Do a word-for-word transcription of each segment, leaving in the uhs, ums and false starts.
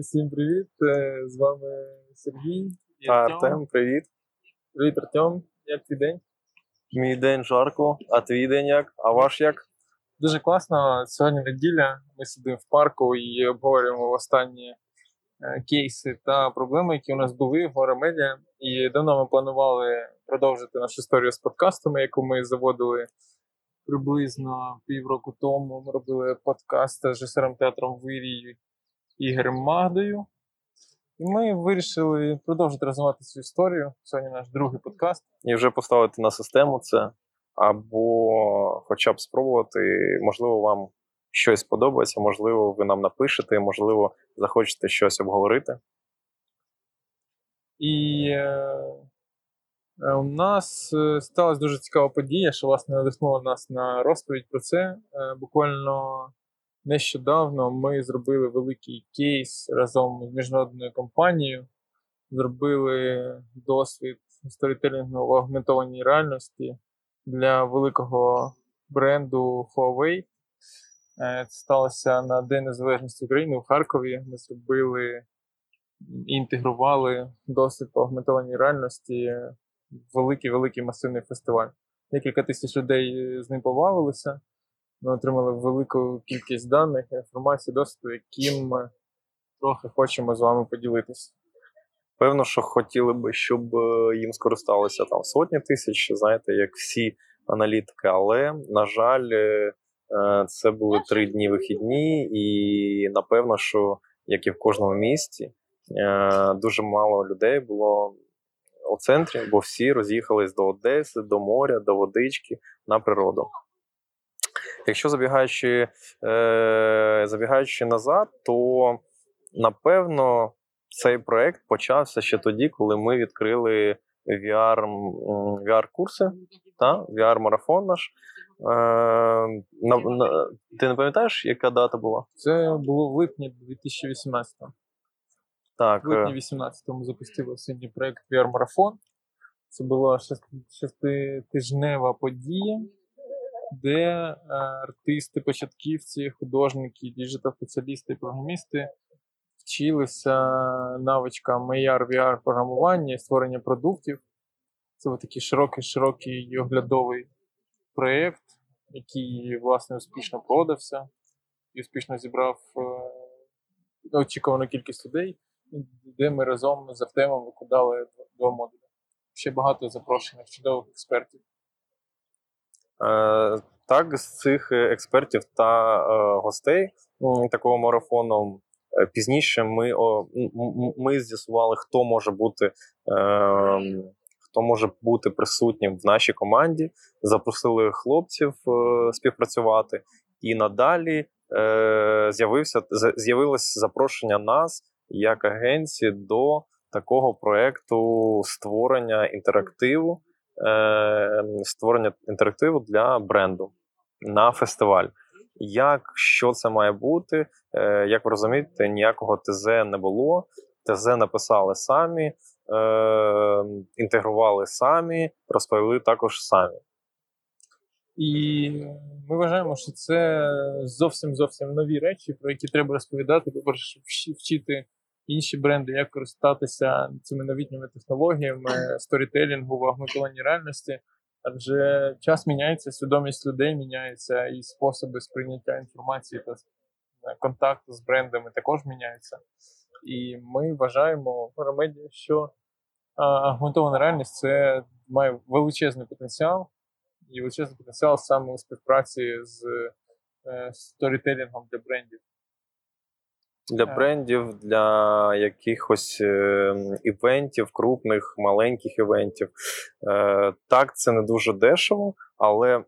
Всім привіт, з вами Сергій і Артем, привіт. Привіт, Артем, як твій день? Мій день жарко, а твій день як? А ваш як? Дуже класно, сьогодні неділя, ми сидимо в парку і обговорюємо останні кейси та проблеми, які у нас були в Гвара Медіа. І давно ми планували продовжити нашу історію з подкастами, яку ми заводили приблизно півроку тому. Ми робили подкаст з режисером театру в Вирії Ігорем Магдою. І ми вирішили продовжити розвивати цю історію. Сьогодні наш другий подкаст. І вже поставити на систему це, або хоча б спробувати, можливо, вам щось подобається, можливо, ви нам напишете, можливо, захочете щось обговорити. І е, у нас сталася дуже цікава подія, що, власне, надихнула нас на розповідь про це. Е, буквально нещодавно ми зробили великий кейс разом з міжнародною компанією, зробили досвід сторітелінгу в аугментованій реальності для великого бренду Huawei. Це сталося на День Незалежності України у Харкові. Ми зробили і інтегрували досвід по аугментованій реальності в великий-великий масивний фестиваль. Декілька тисяч людей з ним побавилися. Ми отримали велику кількість даних, інформації, досвіду, яким ми трохи хочемо з вами поділитися. Певно, що хотіли б, щоб їм скористалися там сотні тисяч, знаєте, як всі аналітики, але, на жаль, це були три дні вихідні, і напевно, що, як і в кожному місті, дуже мало людей було у центрі, бо всі роз'їхались до Одеси, до моря, до водички, на природу. Якщо забігаючи, забігаючи назад, то, напевно, цей проєкт почався ще тоді, коли ми відкрили ві ар-курси, ві ар-марафон наш. Е, на, на, ти не пам'ятаєш, яка дата була? Це було в липні дві тисячі вісімнадцятого. Так. В липні вісімнадцятому запустили сьогодні проєкт ві ар-марафон. Це була шеститижнева подія, де артисти, початківці, художники, діджитал-спеціалісти і програмісти вчилися навичкам ей ар-ві ар-програмування і створення продуктів. Це був такий широкий-широкий оглядовий проєкт, який, власне, успішно продався і успішно зібрав очікувану кількість людей, де ми разом з Артемом викладали два модулі. Ще багато запрошених чудових експертів. Е, так, з цих експертів та е, гостей такого марафону пізніше ми, о, ми з'ясували, хто може бути е, хто може бути присутнім в нашій команді. Запросили хлопців е, співпрацювати. І надалі е, з'явився, з'явилось запрошення нас, як агенції, до такого проєкту створення інтерактиву, е, створення інтерактиву для бренду на фестиваль. Як, що це має бути, як ви розумієте, ніякого ТЗ не було, ТЗ написали самі, інтегрували самі, розповіли також самі. І ми вважаємо, що це зовсім-зовсім нові речі, про які треба розповідати, по-перше, вчити інші бренди, як користатися цими новітніми технологіями, сторітелінгу в аугментованій реальності. Адже час міняється, свідомість людей міняється, і способи сприйняття інформації та контакту з брендами також міняються. І ми вважаємо в Гвара Медіа, що аугментована реальність це має величезний потенціал, і величезний потенціал саме у співпраці з сторітелінгом для брендів. Для брендів, для якихось івентів, крупних, маленьких івентів. Так, це не дуже дешево, але,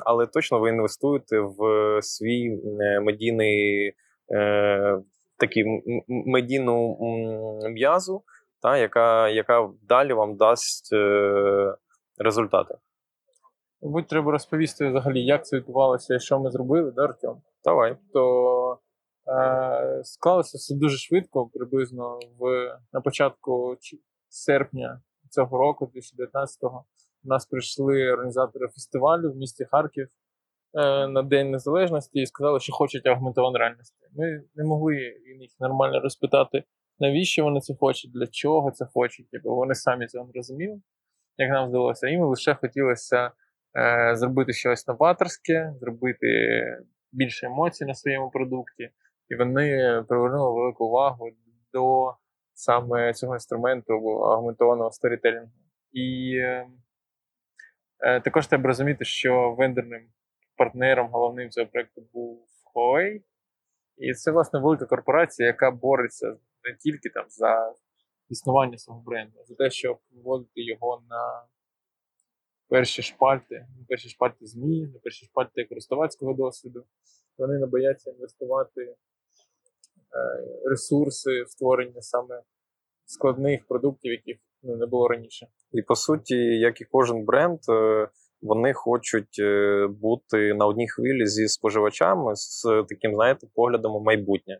але точно ви інвестуєте в свій медійний, такі, медійну м'язу, та, яка, яка далі вам дасть результати. Будь треба розповісти взагалі, як це відбувалося і що ми зробили, да, Артем? Давай. То... Склалося все дуже швидко, приблизно в, на початку серпня цього року, дві тисячі дев'ятнадцятого, у нас прийшли організатори фестивалю в місті Харків на День Незалежності і сказали, що хочуть аугментованої реальності. Ми не могли їх нормально розпитати, навіщо вони це хочуть, для чого це хочуть, бо вони самі цього не розуміли, як нам здалося. Їм лише хотілося е, зробити щось новаторське, зробити більше емоцій на своєму продукті. І вони привернули велику увагу до саме цього інструменту аугментованого сторітелінгу. І е, е, також треба розуміти, що вендорним партнером головним цього проєкту був Huawei. І це, власне, велика корпорація, яка бореться не тільки там за існування свого бренду, а за те, щоб виводити його на перші шпальти, на перші шпальти ЗМІ, на перші шпальти користувацького досвіду. Вони не бояться інвестувати ресурси в створення саме складних продуктів, яких ну, не було раніше. І, по суті, як і кожен бренд, вони хочуть бути на одній хвилі зі споживачами, з таким, знаєте, поглядом у майбутнє.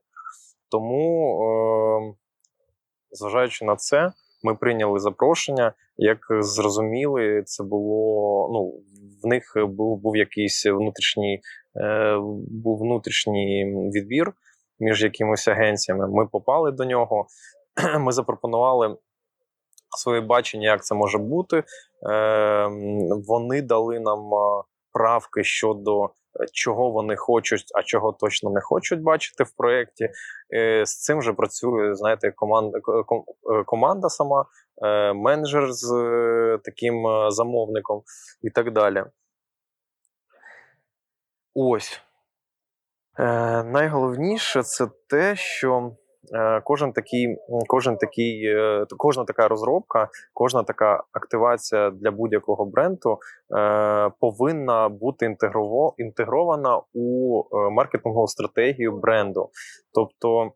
Тому, зважаючи на це, ми прийняли запрошення. Як зрозуміли, це було, ну, в них був, був якийсь внутрішній, був внутрішній відбір між якимись агенціями. Ми попали до нього, ми запропонували своє бачення, як це може бути. Вони дали нам правки щодо чого вони хочуть, а чого точно не хочуть бачити в проєкті. З цим же працює, знаєте, команда, команда сама, менеджер з таким замовником і так далі. Ось. Найголовніше це те, що Кожен такий, кожен такий, кожна така розробка, кожна така активація для будь-якого бренду е, повинна бути інтегрово, інтегрована у маркетингову стратегію бренду. Тобто,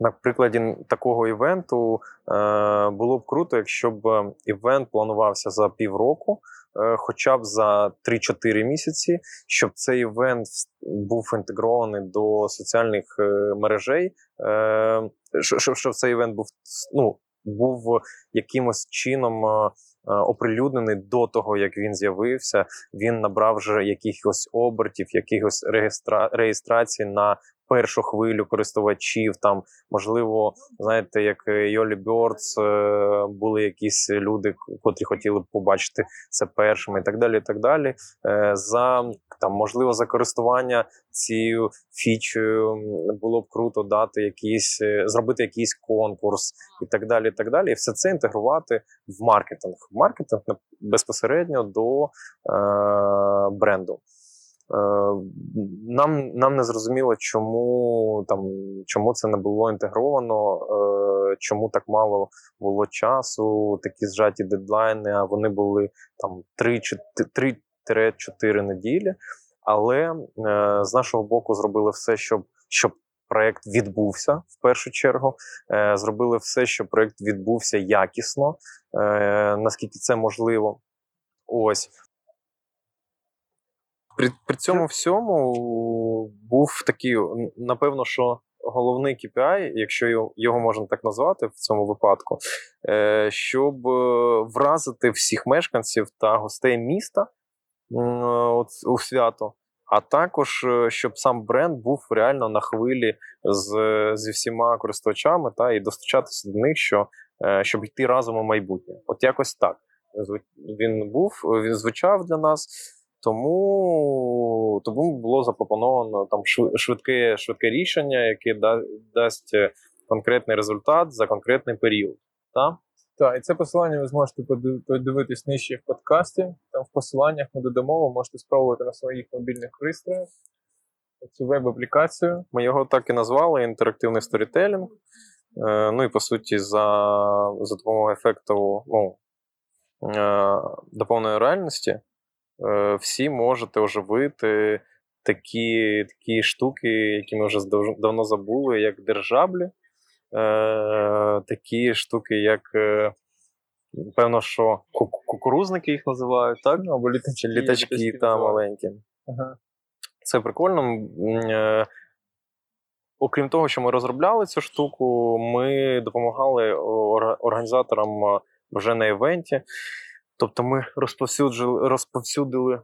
на прикладі такого івенту е, було б круто, якщо б івент планувався за півроку, е, хоча б за три-чотири місяці, щоб цей івент був інтегрований до соціальних е, мережей, е, щоб, щоб цей івент був, ну, був якимось чином е, оприлюднений до того, як він з'явився, він набрав вже якихось обертів, якихось реєстра... реєстрацій на першу хвилю користувачів, там, можливо, знаєте, як Йолі Бьордс, були якісь люди, котрі хотіли б побачити це першими і так далі, і так далі. За, там, можливо, за користування цією фічею було б круто дати якісь, зробити якийсь конкурс і так далі, і так далі. І все це інтегрувати в маркетинг. Маркетинг безпосередньо до е- бренду. Нам, нам не зрозуміло, чому, там, чому це не було інтегровано, е, чому так мало було часу, такі зжаті дедлайни, а вони були там три-чотири неділі. Але е, з нашого боку зробили все, щоб, щоб проєкт відбувся в першу чергу. Е, зробили все, щоб проєкт відбувся якісно, е, наскільки це можливо. Ось. При, при цьому всьому був такий, напевно, що головний кей пі ай, якщо його можна так назвати в цьому випадку, щоб вразити всіх мешканців та гостей міста у свято, а також, щоб сам бренд був реально на хвилі з, зі всіма користувачами та і достачатися до них, що, щоб йти разом у майбутнє. От якось так він був, він звучав для нас. Тому, тому було запропоновано там швидке, швидке рішення, яке да, дасть конкретний результат за конкретний період. Так, так, і це посилання ви зможете подивитись нижче в подкасті. Там в посиланнях ми додамо, ви можете спробувати на своїх мобільних пристроях цю веб-аплікацію. Ми його так і назвали інтерактивний сторітелінг. Ну і по суті, за, за допомогою ефекту ну, доповненої реальності. Всі можете оживити такі, такі штуки, які ми вже давно забули, як держаблі, е, такі штуки, як, е, певно, що кукурузники їх називають, так? Або літачки, літачки, літачки та маленькі. Ага. Це прикольно. Е, окрім того, що ми розробляли цю штуку, ми допомагали організаторам вже на івенті. Тобто ми розповсюдили, розповсюдили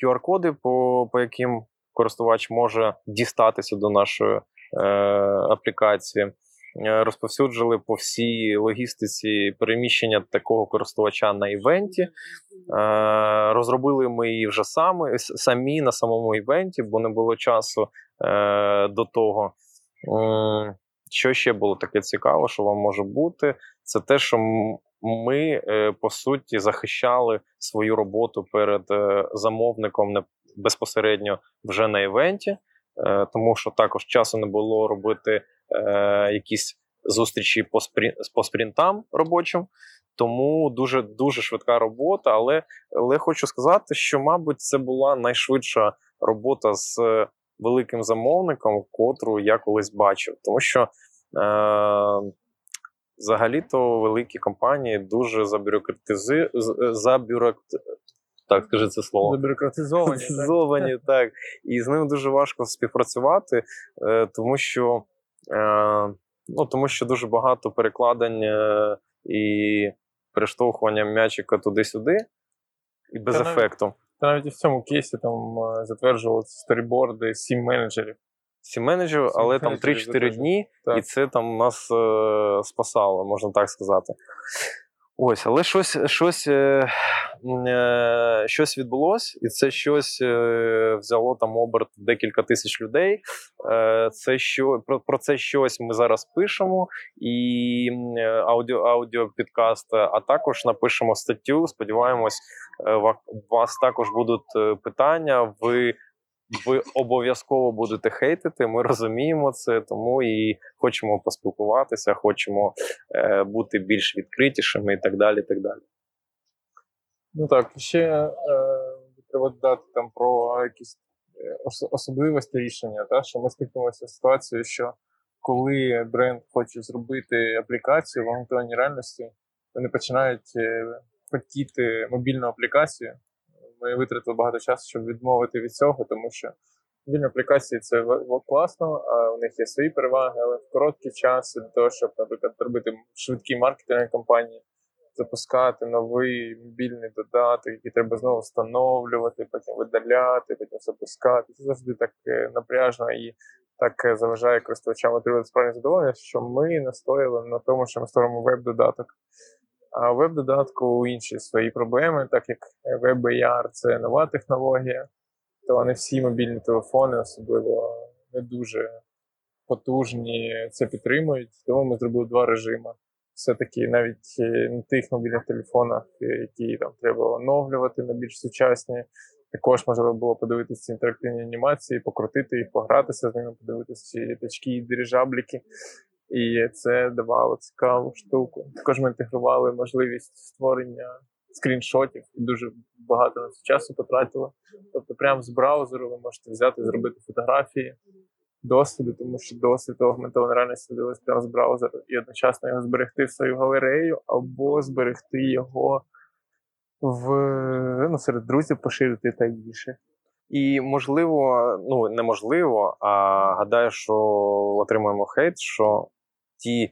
кю ар-коди, по, по яким користувач може дістатися до нашої е, аплікації. Розповсюджили по всій логістиці переміщення такого користувача на івенті. Розробили ми її вже самі, самі на самому івенті, бо не було часу до того. Що ще було таке цікаве, що вам може бути? Це те, що ми, по суті, захищали свою роботу перед замовником безпосередньо вже на івенті, тому що також часу не було робити Е, якісь зустрічі по, спрі... по спринтам робочим, тому дуже, дуже швидка робота, але, але хочу сказати, що, мабуть, це була найшвидша робота з великим замовником, котру я колись бачив, тому що е, взагалі-то великі компанії дуже забюрократизи... забюрокт... Так, скажи це слово. Забюрократизовані. Забюрократизовані, так. так. І з ним дуже важко співпрацювати, е, тому що Е, ну, тому що дуже багато перекладень е, і перештовхування м'ячика туди-сюди і без та ефекту. Навіть, та навіть і в цьому кейсі там затверджували сторіборди сім менеджерів. Сім менеджерів, але там три-чотири дні, так. І це там нас е, спасало, можна так сказати. Ось, але щось, щось, е, е, щось відбулося, і це щось е, взяло там оберт декілька тисяч людей. Е, це що, про, про це щось ми зараз пишемо, і е, аудіо, аудіопідкаст, а також напишемо статтю. Сподіваємось, е, у вас також будуть питання, ви, ви обов'язково будете хейтити, ми розуміємо це, тому і хочемо поспілкуватися, хочемо е, бути більш відкритішими і так далі, і так далі. Ну так, ще е, треба додати там про якісь особливості рішення, та, що ми стикнулися з ситуацією, що коли бренд хоче зробити аплікацію в аугментованій реальності, вони починають хотіти мобільну аплікацію. Ми витратили багато часу, щоб відмовити від цього, тому що мобільні аплікації – це класно, а у них є свої переваги, але в короткий час для того, щоб, наприклад, робити швидкі маркетингові кампанії, запускати новий мобільний додаток, який треба знову встановлювати, потім видаляти, потім запускати. Це завжди так напряжно і так заважає користувачам отримати справжнє задоволення, що ми настояли на тому, що ми створимо веб-додаток. А в веб-додатку інші свої проблеми, так як веб ей ар – це нова технологія, то не всі мобільні телефони, особливо не дуже потужні, це підтримують. Тому ми зробили два режими. Все-таки навіть на тих мобільних телефонах, які там треба оновлювати на більш сучасні, також можна було подивитися ці інтерактивні анімації, покрутити їх, погратися з ними, подивитися ці літачки і дирижабліки. І це давало цікаву штуку. Також ми інтегрували можливість створення скріншотів, і дуже багато на це часу потратило. Тобто прямо з браузеру ви можете взяти і зробити фотографії досвіду, тому що досвід аугментованої реальності дивилися прямо з браузеру, і одночасно його зберегти в свою галерею, або зберегти його в, ну, серед друзів, поширити та більше. І можливо, ну неможливо, а гадаю, що отримаємо хейт, що ті,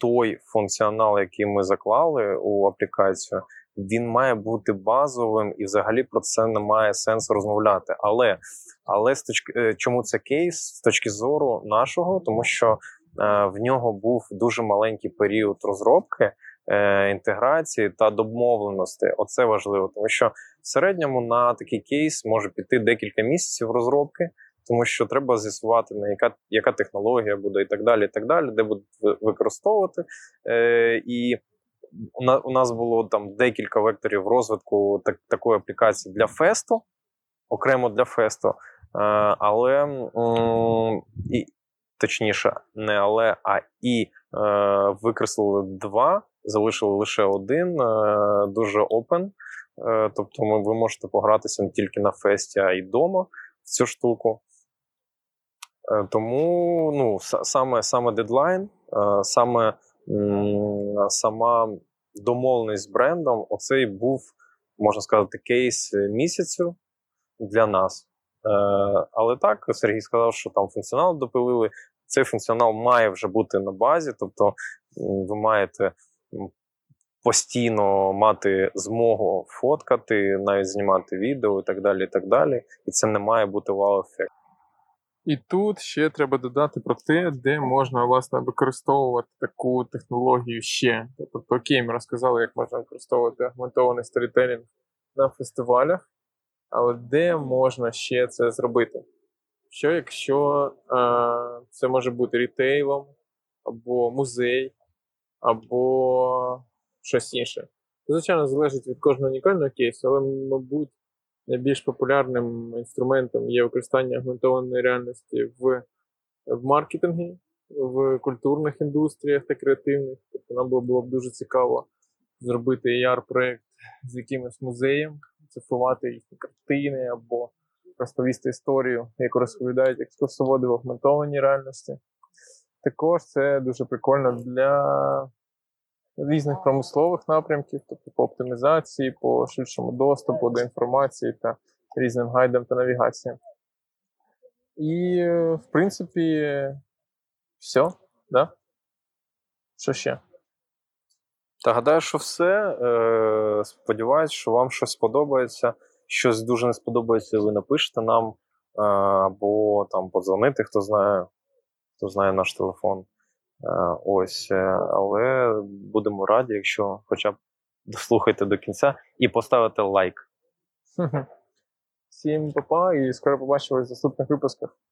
той функціонал, який ми заклали у аплікацію, він має бути базовим і взагалі про це немає сенсу розмовляти. Але, але з точки, чому це кейс з точки зору нашого, тому що е, в нього був дуже маленький період розробки, е, інтеграції та домовленості. Оце важливо, тому що в середньому на такий кейс може піти декілька місяців розробки, тому що треба з'ясувати, на яка, яка технологія буде і так далі, і так далі, де будуть використовувати. Е, і на, у нас було там декілька векторів розвитку так, такої аплікації для фесту, окремо для фесту, е, але, м- і, точніше, не але, а і е, викреслили два, залишили лише один, е, дуже open. Тобто ми, ви можете погратися не тільки на фесті, а й вдома в цю штуку. Тому ну, саме, саме дедлайн, саме, сама домовленість з брендом, оцей був, можна сказати, кейс місяцю для нас. Але так, Сергій сказав, що там функціонал допилили. Цей функціонал має вже бути на базі, тобто ви маєте постійно мати змогу фоткати, навіть знімати відео і так далі, і так далі. І це не має бути вау-ефект. І тут ще треба додати про те, де можна, власне, використовувати таку технологію ще. Тобто, окей, ми розказали, як можна використовувати аугментований сторітелінг на фестивалях, але де можна ще це зробити? Що, якщо е- це може бути рітейлом, або музей, або щось інше. Звичайно, залежить від кожного унікального кейсу, але, мабуть, найбільш популярним інструментом є використання аугментованої реальності в, в маркетингі, в культурних індустріях та креативних. Тобто нам було, було б дуже цікаво зробити ей ар-проєкт з якимось музеєм, цифрувати їхні картини або розповісти історію, яку розповідають екскурсоводи в аугментованій реальності. Також це дуже прикольно для різних промислових напрямків, тобто по оптимізації, по швидшому доступу до інформації та різним гайдам та навігаціям. І, в принципі, все, да? Що ще? Та гадаю, що все. Сподіваюсь, що вам щось сподобається. Щось дуже не сподобається, ви напишете нам, або там подзвоните, хто знає, хто знає наш телефон. Ось, але будемо раді, якщо хоча б дослухайте до кінця і поставите лайк. Всім па-па і скоро побачимось в наступних випусках.